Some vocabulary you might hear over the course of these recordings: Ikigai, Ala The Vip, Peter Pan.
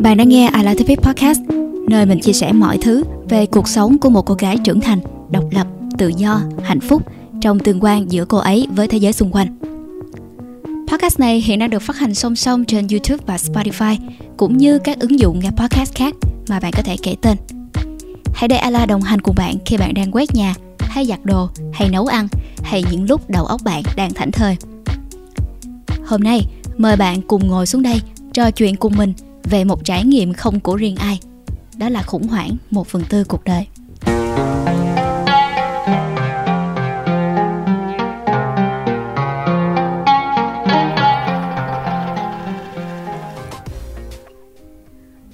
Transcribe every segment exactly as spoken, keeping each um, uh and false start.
Bạn đã nghe Ala The Vip Podcast, nơi mình chia sẻ mọi thứ về cuộc sống của một cô gái trưởng thành, độc lập, tự do, hạnh phúc trong tương quan giữa cô ấy với thế giới xung quanh. Podcast này hiện đang được phát hành song song trên YouTube và Spotify, cũng như các ứng dụng nghe podcast khác mà bạn có thể kể tên. Hãy để Ala đồng hành cùng bạn khi bạn đang quét nhà, hay giặt đồ, hay nấu ăn, hay những lúc đầu óc bạn đang thảnh thơi. Hôm nay, mời bạn cùng ngồi xuống đây trò chuyện cùng mình về một trải nghiệm không của riêng ai. Đó là khủng hoảng một phần tư cuộc đời.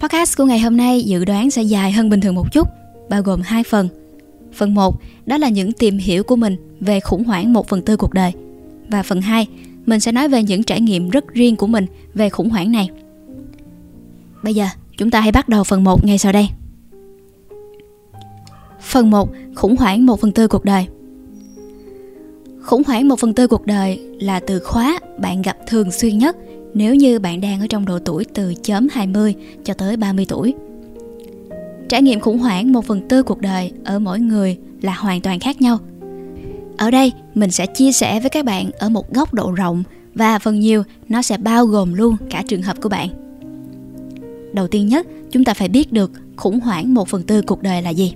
Podcast của ngày hôm nay dự đoán sẽ dài hơn bình thường một chút, bao gồm hai phần. Phần một, đó là những tìm hiểu của mình về khủng hoảng một phần tư cuộc đời. Và phần hai, mình sẽ nói về những trải nghiệm rất riêng của mình về khủng hoảng này. Bây giờ, chúng ta hãy bắt đầu phần một ngay sau đây. Phần một, khủng hoảng một phần tư cuộc đời. Khủng hoảng một phần tư cuộc đời là từ khóa bạn gặp thường xuyên nhất nếu như bạn đang ở trong độ tuổi từ chớm hai mươi cho tới ba mươi tuổi. Trải nghiệm khủng hoảng một phần tư cuộc đời ở mỗi người là hoàn toàn khác nhau. Ở đây, mình sẽ chia sẻ với các bạn ở một góc độ rộng và phần nhiều nó sẽ bao gồm luôn cả trường hợp của bạn. Đầu tiên nhất, chúng ta phải biết được khủng hoảng một phần tư cuộc đời là gì.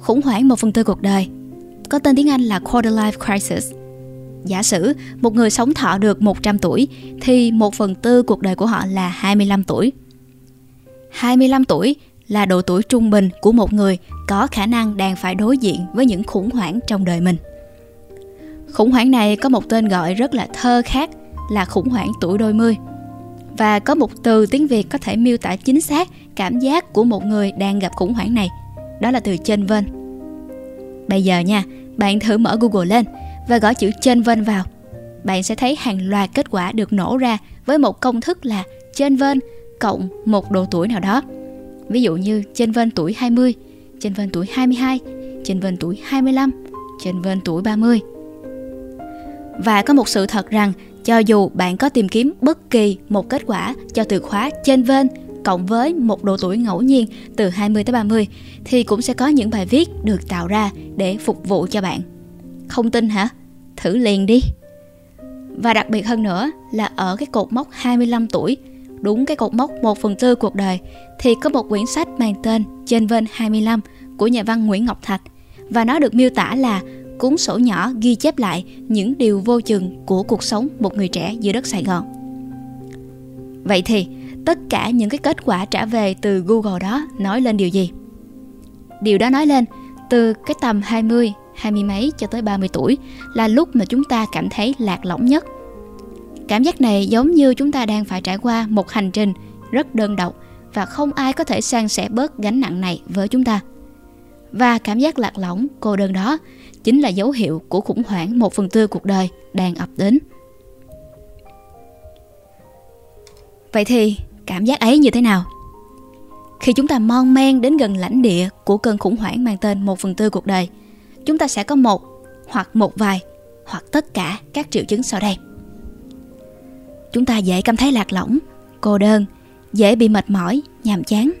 Khủng hoảng một phần tư cuộc đời có tên tiếng Anh là quarter life crisis. Giả sử một người sống thọ được một trăm tuổi thì một phần tư cuộc đời của họ là hai mươi lăm tuổi. hai mươi lăm tuổi là độ tuổi trung bình của một người có khả năng đang phải đối diện với những khủng hoảng trong đời mình. Khủng hoảng này có một tên gọi rất là thơ khác là khủng hoảng tuổi đôi mươi. Và có một từ tiếng Việt có thể miêu tả chính xác cảm giác của một người đang gặp khủng hoảng này. Đó là từ chênh vênh. Bây giờ nha, bạn thử mở Google lên và gõ chữ chênh vênh vào. Bạn sẽ thấy hàng loạt kết quả được nổ ra với một công thức là chênh vênh cộng một độ tuổi nào đó. Ví dụ như chênh vênh tuổi hai mươi, chênh vênh tuổi hai mươi hai, chênh vênh tuổi hai mươi lăm, chênh vênh tuổi ba mươi. Và có một sự thật rằng cho dù bạn có tìm kiếm bất kỳ một kết quả cho từ khóa chênh vênh cộng với một độ tuổi ngẫu nhiên từ hai mươi tới ba mươi thì cũng sẽ có những bài viết được tạo ra để phục vụ cho bạn. Không tin hả? Thử liền đi. Và đặc biệt hơn nữa là ở cái cột mốc hai mươi lăm tuổi, đúng cái cột mốc một phần tư cuộc đời, thì có một quyển sách mang tên Chênh vênh hai mươi lăm của nhà văn Nguyễn Ngọc Thạch, và nó được miêu tả là cuốn sổ nhỏ ghi chép lại những điều vô chừng của cuộc sống một người trẻ dưới đất Sài Gòn. Vậy thì tất cả những cái kết quả trả về từ Google đó nói lên điều gì? Điều đó nói lên từ cái tầm hai mươi, hai mươi mấy cho tới ba mươi tuổi là lúc mà chúng ta cảm thấy lạc lõng nhất. Cảm giác này giống như chúng ta đang phải trải qua một hành trình rất đơn độc và không ai có thể san sẻ bớt gánh nặng này với chúng ta. Và cảm giác lạc lõng, cô đơn đó chính là dấu hiệu của khủng hoảng một phần tư cuộc đời đang ập đến. Vậy thì cảm giác ấy như thế nào? Khi chúng ta mon men đến gần lãnh địa của cơn khủng hoảng mang tên một phần tư cuộc đời, chúng ta sẽ có một hoặc một vài hoặc tất cả các triệu chứng sau đây. Chúng ta dễ cảm thấy lạc lõng, cô đơn, dễ bị mệt mỏi, nhàm chán.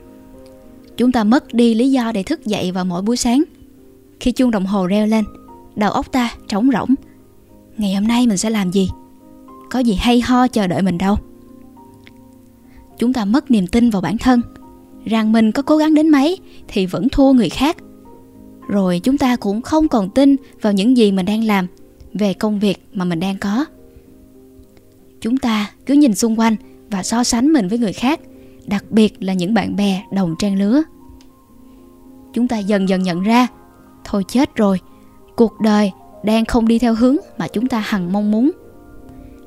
Chúng ta mất đi lý do để thức dậy vào mỗi buổi sáng. Khi chuông đồng hồ reo lên, đầu óc ta trống rỗng. Ngày hôm nay mình sẽ làm gì? Có gì hay ho chờ đợi mình đâu. Chúng ta mất niềm tin vào bản thân, rằng mình có cố gắng đến mấy thì vẫn thua người khác. Rồi chúng ta cũng không còn tin vào những gì mình đang làm, về công việc mà mình đang có. Chúng ta cứ nhìn xung quanh và so sánh mình với người khác, đặc biệt là những bạn bè đồng trang lứa. Chúng ta dần dần nhận ra, thôi chết rồi, cuộc đời đang không đi theo hướng mà chúng ta hằng mong muốn.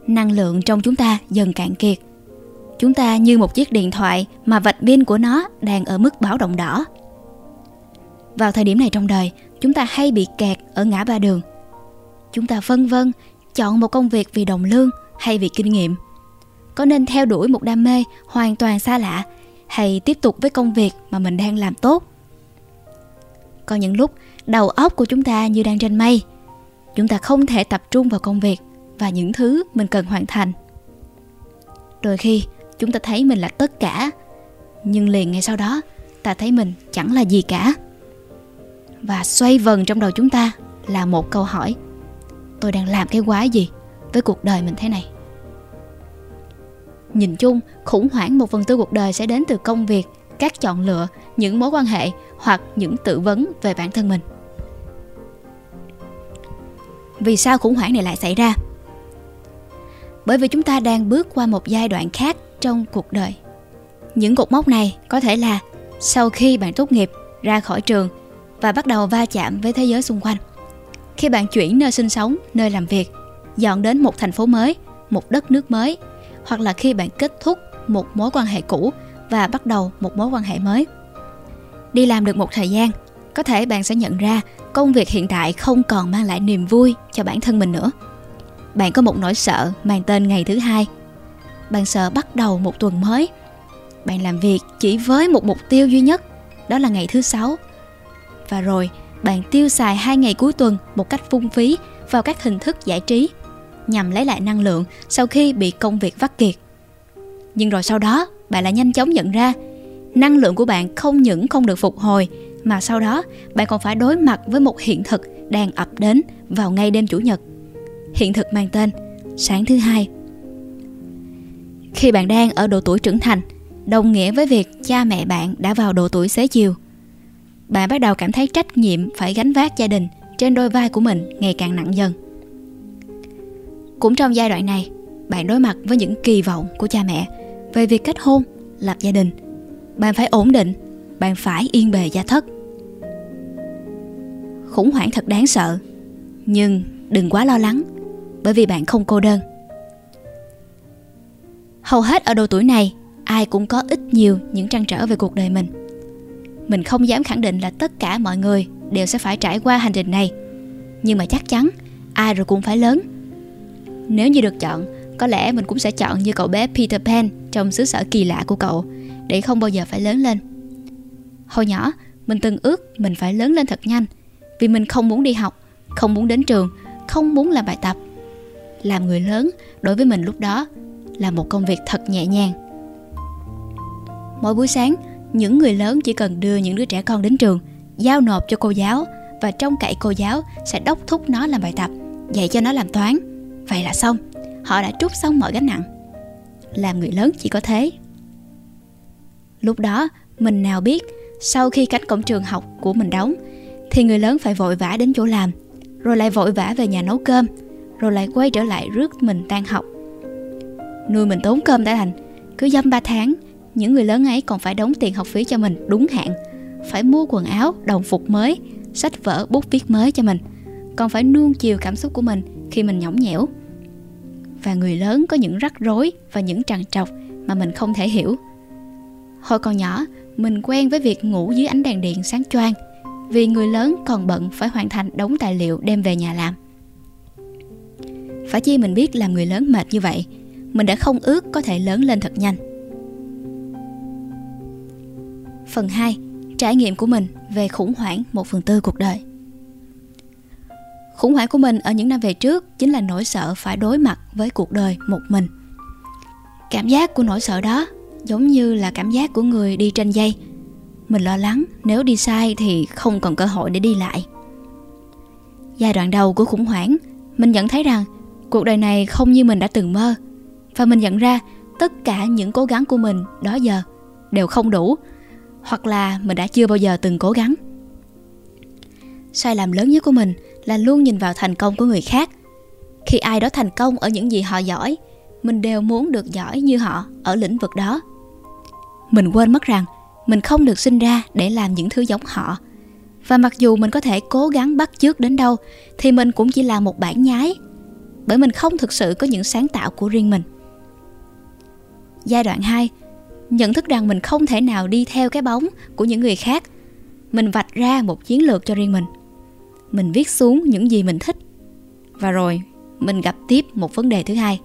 Năng lượng trong chúng ta dần cạn kiệt. Chúng ta như một chiếc điện thoại mà vạch pin của nó đang ở mức báo động đỏ. Vào thời điểm này trong đời, chúng ta hay bị kẹt ở ngã ba đường. Chúng ta vân vân chọn một công việc vì đồng lương hay vì kinh nghiệm. Có nên theo đuổi một đam mê hoàn toàn xa lạ hay tiếp tục với công việc mà mình đang làm tốt? Có những lúc đầu óc của chúng ta như đang trên mây. Chúng ta không thể tập trung vào công việc và những thứ mình cần hoàn thành. Đôi khi chúng ta thấy mình là tất cả, nhưng liền ngay sau đó ta thấy mình chẳng là gì cả. Và xoay vần trong đầu chúng ta là một câu hỏi: tôi đang làm cái quái gì với cuộc đời mình thế này? Nhìn chung, khủng hoảng một phần tư cuộc đời sẽ đến từ công việc, các chọn lựa, những mối quan hệ hoặc những tự vấn về bản thân mình. Vì sao khủng hoảng này lại xảy ra? Bởi vì chúng ta đang bước qua một giai đoạn khác trong cuộc đời. Những cột mốc này có thể là sau khi bạn tốt nghiệp, ra khỏi trường và bắt đầu va chạm với thế giới xung quanh. Khi bạn chuyển nơi sinh sống, nơi làm việc, dọn đến một thành phố mới, một đất nước mới, hoặc là khi bạn kết thúc một mối quan hệ cũ và bắt đầu một mối quan hệ mới. Đi làm được một thời gian, có thể bạn sẽ nhận ra công việc hiện tại không còn mang lại niềm vui cho bản thân mình nữa. Bạn có một nỗi sợ mang tên ngày thứ hai. Bạn sợ bắt đầu một tuần mới. Bạn làm việc chỉ với một mục tiêu duy nhất, đó là ngày thứ sáu. Và rồi, bạn tiêu xài hai ngày cuối tuần một cách phung phí vào các hình thức giải trí nhằm lấy lại năng lượng sau khi bị công việc vắt kiệt. Nhưng rồi sau đó, bạn lại nhanh chóng nhận ra năng lượng của bạn không những không được phục hồi, mà sau đó bạn còn phải đối mặt với một hiện thực đang ập đến vào ngay đêm Chủ nhật. Hiện thực mang tên sáng thứ hai. Khi bạn đang ở độ tuổi trưởng thành, đồng nghĩa với việc cha mẹ bạn đã vào độ tuổi xế chiều. Bạn bắt đầu cảm thấy trách nhiệm phải gánh vác gia đình trên đôi vai của mình ngày càng nặng dần. Cũng trong giai đoạn này, bạn đối mặt với những kỳ vọng của cha mẹ về việc kết hôn, lập gia đình. Bạn phải ổn định, bạn phải yên bề gia thất. Khủng hoảng thật đáng sợ, nhưng đừng quá lo lắng, bởi vì bạn không cô đơn. Hầu hết ở độ tuổi này, ai cũng có ít nhiều những trăn trở về cuộc đời mình. Mình không dám khẳng định là tất cả mọi người đều sẽ phải trải qua hành trình này, nhưng mà chắc chắn ai rồi cũng phải lớn. Nếu như được chọn, có lẽ mình cũng sẽ chọn như cậu bé Peter Pan trong xứ sở kỳ lạ của cậu, để không bao giờ phải lớn lên. Hồi nhỏ, mình từng ước mình phải lớn lên thật nhanh, vì mình không muốn đi học, không muốn đến trường, không muốn làm bài tập. Làm người lớn đối với mình lúc đó là một công việc thật nhẹ nhàng. Mỗi buổi sáng, những người lớn chỉ cần đưa những đứa trẻ con đến trường, giao nộp cho cô giáo, và trông cậy cô giáo sẽ đốc thúc nó làm bài tập, dạy cho nó làm toán. Vậy là xong, họ đã trút xong mọi gánh nặng. Làm người lớn chỉ có thế. Lúc đó, mình nào biết, sau khi cánh cổng trường học của mình đóng, thì người lớn phải vội vã đến chỗ làm, rồi lại vội vã về nhà nấu cơm, rồi lại quay trở lại rước mình tan học. Nuôi mình tốn cơm đã thành, cứ dăm ba tháng, những người lớn ấy còn phải đóng tiền học phí cho mình đúng hạn, phải mua quần áo, đồng phục mới, sách vở, bút viết mới cho mình, còn phải nuông chiều cảm xúc của mình khi mình nhõng nhẽo. Và người lớn có những rắc rối và những trằn trọc mà mình không thể hiểu. Hồi còn nhỏ, mình quen với việc ngủ dưới ánh đèn điện sáng choang, vì người lớn còn bận phải hoàn thành đống tài liệu đem về nhà làm. Phải chi mình biết làm người lớn mệt như vậy, mình đã không ước có thể lớn lên thật nhanh. Phần hai. Trải nghiệm của mình về khủng hoảng một phần tư cuộc đời. Khủng hoảng của mình ở những năm về trước chính là nỗi sợ phải đối mặt với cuộc đời một mình. Cảm giác của nỗi sợ đó giống như là cảm giác của người đi trên dây. Mình lo lắng nếu đi sai thì không còn cơ hội để đi lại. Giai đoạn đầu của khủng hoảng, mình nhận thấy rằng cuộc đời này không như mình đã từng mơ. Và mình nhận ra tất cả những cố gắng của mình đó giờ đều không đủ, hoặc là mình đã chưa bao giờ từng cố gắng. Sai lầm lớn nhất của mình là luôn nhìn vào thành công của người khác. Khi ai đó thành công ở những gì họ giỏi, mình đều muốn được giỏi như họ ở lĩnh vực đó. Mình quên mất rằng mình không được sinh ra để làm những thứ giống họ. Và mặc dù mình có thể cố gắng bắt chước đến đâu, thì mình cũng chỉ là một bản nhái, bởi mình không thực sự có những sáng tạo của riêng mình. Giai đoạn hai. Nhận thức rằng mình không thể nào đi theo cái bóng của những người khác. Mình vạch ra một chiến lược cho riêng mình. Mình viết xuống những gì mình thích. Và rồi mình gặp tiếp một vấn đề thứ hai.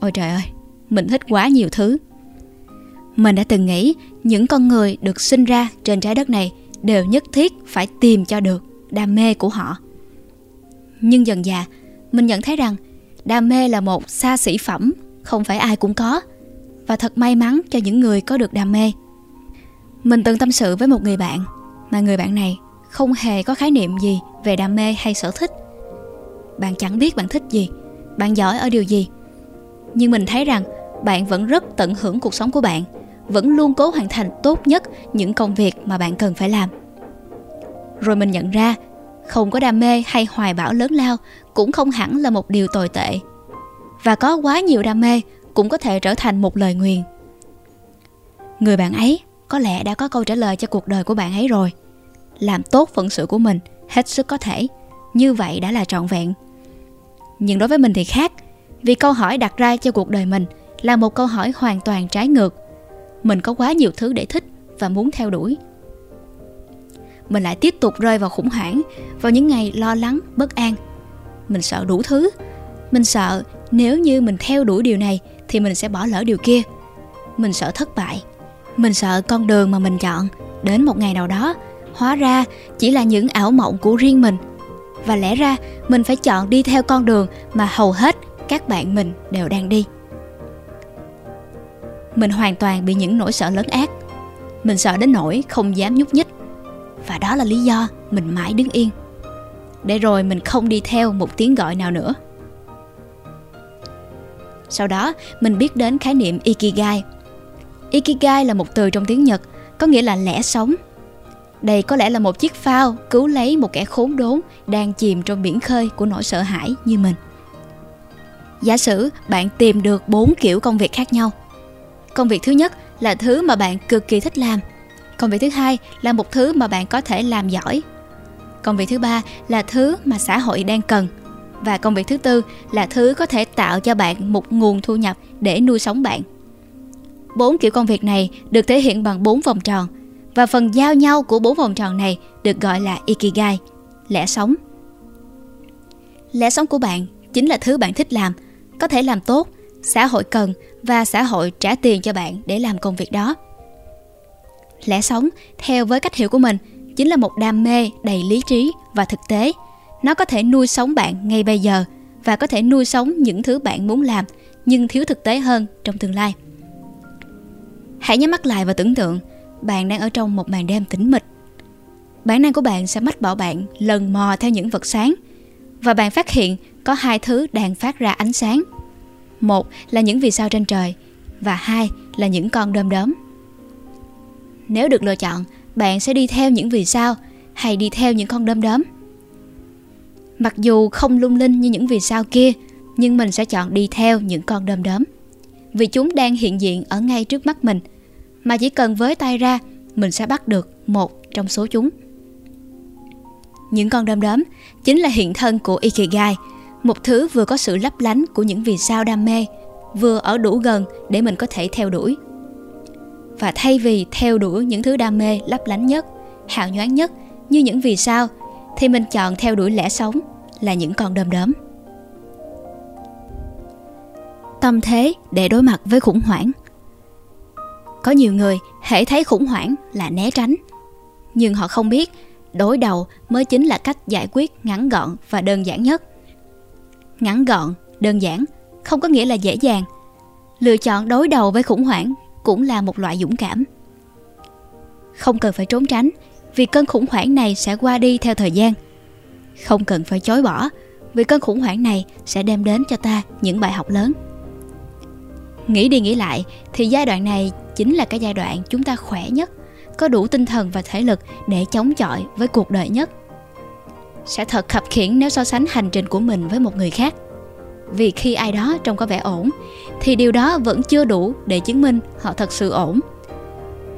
Ôi trời ơi, mình thích quá nhiều thứ. Mình đã từng nghĩ những con người được sinh ra trên trái đất này đều nhất thiết phải tìm cho được đam mê của họ. Nhưng dần dà, mình nhận thấy rằng đam mê là một xa xỉ phẩm, không phải ai cũng có. và thật may mắn cho những người có được đam mê. Mình từng tâm sự với một người bạn mà người bạn này không hề có khái niệm gì về đam mê hay sở thích. Bạn chẳng biết bạn thích gì, bạn giỏi ở điều gì. Nhưng mình thấy rằng bạn vẫn rất tận hưởng cuộc sống của bạn, vẫn luôn cố hoàn thành tốt nhất những công việc mà bạn cần phải làm. Rồi mình nhận ra, không có đam mê hay hoài bão lớn lao cũng không hẳn là một điều tồi tệ. Và có quá nhiều đam mê cũng có thể trở thành một lời nguyền. Người bạn ấy có lẽ đã có câu trả lời cho cuộc đời của bạn ấy rồi. Làm tốt phận sự của mình hết sức có thể, như vậy đã là trọn vẹn. Nhưng đối với mình thì khác, vì câu hỏi đặt ra cho cuộc đời mình là một câu hỏi hoàn toàn trái ngược. Mình có quá nhiều thứ để thích và muốn theo đuổi. Mình lại tiếp tục rơi vào khủng hoảng, vào những ngày lo lắng, bất an. Mình sợ đủ thứ. Mình sợ nếu như mình theo đuổi điều này thì mình sẽ bỏ lỡ điều kia. Mình sợ thất bại. Mình sợ con đường mà mình chọn đến một ngày nào đó hóa ra chỉ là những ảo mộng của riêng mình. Và lẽ ra mình phải chọn đi theo con đường mà hầu hết các bạn mình đều đang đi. Mình hoàn toàn bị những nỗi sợ lớn ác. Mình sợ đến nỗi không dám nhúc nhích. Và đó là lý do mình mãi đứng yên, để rồi mình không đi theo một tiếng gọi nào nữa. Sau đó mình biết đến khái niệm Ikigai. Ikigai là một từ trong tiếng Nhật, có nghĩa là lẽ sống. Đây có lẽ là một chiếc phao cứu lấy một kẻ khốn đốn đang chìm trong biển khơi của nỗi sợ hãi như mình. Giả sử bạn tìm được bốn kiểu công việc khác nhau. Công việc thứ nhất là thứ mà bạn cực kỳ thích làm. Công việc thứ hai là một thứ mà bạn có thể làm giỏi. Công việc thứ ba là thứ mà xã hội đang cần. Và công việc thứ tư là thứ có thể tạo cho bạn một nguồn thu nhập để nuôi sống bạn. Bốn kiểu công việc này được thể hiện bằng bốn vòng tròn. Và phần giao nhau của bốn vòng tròn này được gọi là Ikigai, lẽ sống. Lẽ sống của bạn chính là thứ bạn thích làm, có thể làm tốt, xã hội cần và xã hội trả tiền cho bạn để làm công việc đó. Lẽ sống, theo với cách hiểu của mình, chính là một đam mê đầy lý trí và thực tế. Nó có thể nuôi sống bạn ngay bây giờ và có thể nuôi sống những thứ bạn muốn làm nhưng thiếu thực tế hơn trong tương lai. Hãy nhắm mắt lại và tưởng tượng bạn đang ở trong một màn đêm tĩnh mịch. Bản năng của bạn sẽ mách bảo bạn lần mò theo những vật sáng, và bạn phát hiện có hai thứ đang phát ra ánh sáng. Một là những vì sao trên trời, và hai là những con đom đóm. Nếu được lựa chọn, bạn sẽ đi theo những vì sao hay đi theo những con đom đóm? Mặc dù không lung linh như những vì sao kia, nhưng mình sẽ chọn đi theo những con đom đóm, vì chúng đang hiện diện ở ngay trước mắt mình, mà chỉ cần với tay ra, mình sẽ bắt được một trong số chúng. Những con đom đóm chính là hiện thân của Ikigai, một thứ vừa có sự lấp lánh của những vì sao đam mê, vừa ở đủ gần để mình có thể theo đuổi. Và thay vì theo đuổi những thứ đam mê lấp lánh nhất, hào nhoáng nhất như những vì sao, thì mình chọn theo đuổi lẽ sống là những con đom đóm. Tâm thế để đối mặt với khủng hoảng. Có nhiều người hễ thấy khủng hoảng là né tránh, nhưng họ không biết đối đầu mới chính là cách giải quyết ngắn gọn và đơn giản nhất. Ngắn gọn, đơn giản không có nghĩa là dễ dàng. Lựa chọn đối đầu với khủng hoảng cũng là một loại dũng cảm. Không cần phải trốn tránh, vì cơn khủng hoảng này sẽ qua đi theo thời gian. Không cần phải chối bỏ, vì cơn khủng hoảng này sẽ đem đến cho ta những bài học lớn. Nghĩ đi nghĩ lại thì giai đoạn này chính là cái giai đoạn chúng ta khỏe nhất, có đủ tinh thần và thể lực để chống chọi với cuộc đời nhất. Sẽ thật khập khiễng nếu so sánh hành trình của mình với một người khác, vì khi ai đó trông có vẻ ổn thì điều đó vẫn chưa đủ để chứng minh họ thật sự ổn.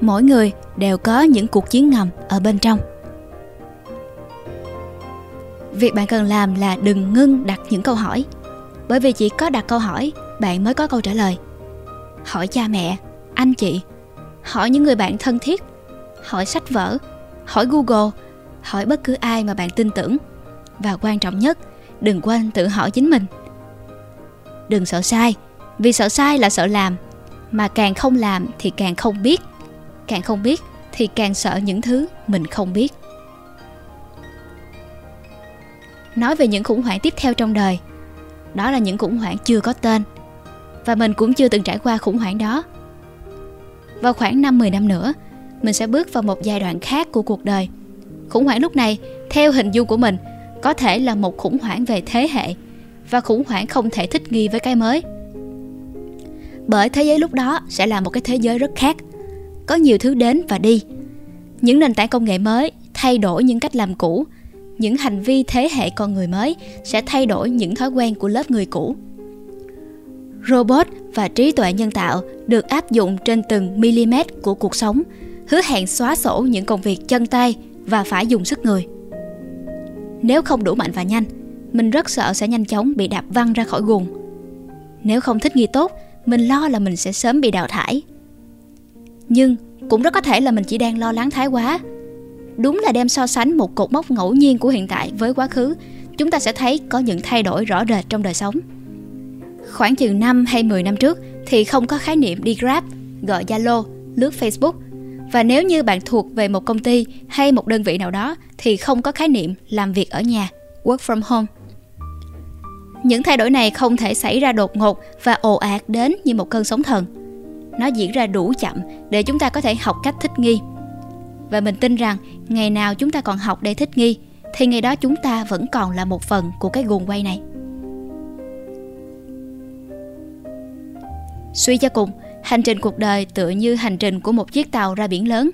Mỗi người đều có những cuộc chiến ngầm ở bên trong. Việc bạn cần làm là đừng ngưng đặt những câu hỏi, bởi vì chỉ có đặt câu hỏi bạn mới có câu trả lời. Hỏi cha mẹ, anh chị, hỏi những người bạn thân thiết, hỏi sách vở, hỏi Google, hỏi bất cứ ai mà bạn tin tưởng. Và quan trọng nhất, đừng quên tự hỏi chính mình. Đừng sợ sai, vì sợ sai là sợ làm, mà càng không làm thì càng không biết, càng không biết thì càng sợ những thứ mình không biết. Nói về những khủng hoảng tiếp theo trong đời, đó là những khủng hoảng chưa có tên, và mình cũng chưa từng trải qua khủng hoảng đó, Vào khoảng năm mười năm nữa, mình sẽ bước vào một giai đoạn khác của cuộc đời. Khủng hoảng lúc này, theo hình dung của mình, có thể là một khủng hoảng về thế hệ và khủng hoảng không thể thích nghi với cái mới. Bởi thế giới lúc đó sẽ là một cái thế giới rất khác, có nhiều thứ đến và đi. Những nền tảng công nghệ mới thay đổi những cách làm cũ, những hành vi thế hệ con người mới sẽ thay đổi những thói quen của lớp người cũ. Robot và trí tuệ nhân tạo được áp dụng trên từng mm của cuộc sống, hứa hẹn xóa sổ những công việc chân tay và phải dùng sức người. Nếu không đủ mạnh và nhanh, mình rất sợ sẽ nhanh chóng bị đạp văng ra khỏi guồng. Nếu không thích nghi tốt, mình lo là mình sẽ sớm bị đào thải. Nhưng cũng rất có thể là mình chỉ đang lo lắng thái quá. Đúng là đem so sánh một cột mốc ngẫu nhiên của hiện tại với quá khứ, chúng ta sẽ thấy có những thay đổi rõ rệt trong đời sống. Khoảng chừng năm hay mười năm trước thì không có khái niệm đi Grab, gọi Zalo, lướt Facebook. Và nếu như bạn thuộc về một công ty hay một đơn vị nào đó thì không có khái niệm làm việc ở nhà, work from home. Những thay đổi này không thể xảy ra đột ngột và ồ ạt đến như một cơn sóng thần. Nó diễn ra đủ chậm để chúng ta có thể học cách thích nghi. Và mình tin rằng ngày nào chúng ta còn học để thích nghi thì ngày đó chúng ta vẫn còn là một phần của cái guồng quay này. Suy cho cùng, hành trình cuộc đời tựa như hành trình của một chiếc tàu ra biển lớn.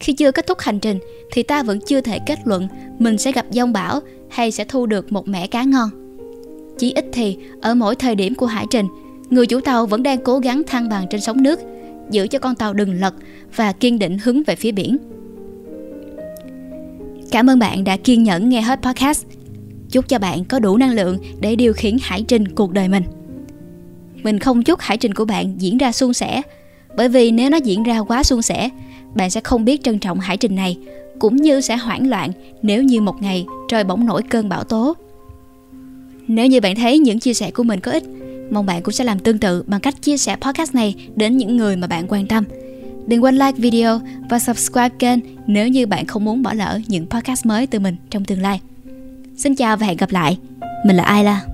Khi chưa kết thúc hành trình thì ta vẫn chưa thể kết luận mình sẽ gặp giông bão hay sẽ thu được một mẻ cá ngon. Chỉ ít thì ở mỗi thời điểm của hải trình, người chủ tàu vẫn đang cố gắng thăng bằng trên sóng nước, giữ cho con tàu đừng lật và kiên định hướng về phía biển. Cảm ơn bạn đã kiên nhẫn nghe hết podcast. Chúc cho bạn có đủ năng lượng để điều khiển hải trình cuộc đời mình. Mình không chúc hải trình của bạn diễn ra suôn sẻ, bởi vì nếu nó diễn ra quá suôn sẻ, bạn sẽ không biết trân trọng hải trình này, cũng như sẽ hoảng loạn nếu như một ngày trời bỗng nổi cơn bão tố. Nếu như bạn thấy những chia sẻ của mình có ích, mong bạn cũng sẽ làm tương tự bằng cách chia sẻ podcast này đến những người mà bạn quan tâm. Đừng quên like video và subscribe kênh nếu như bạn không muốn bỏ lỡ những podcast mới từ mình trong tương lai. Xin chào và hẹn gặp lại. Mình là Ayla.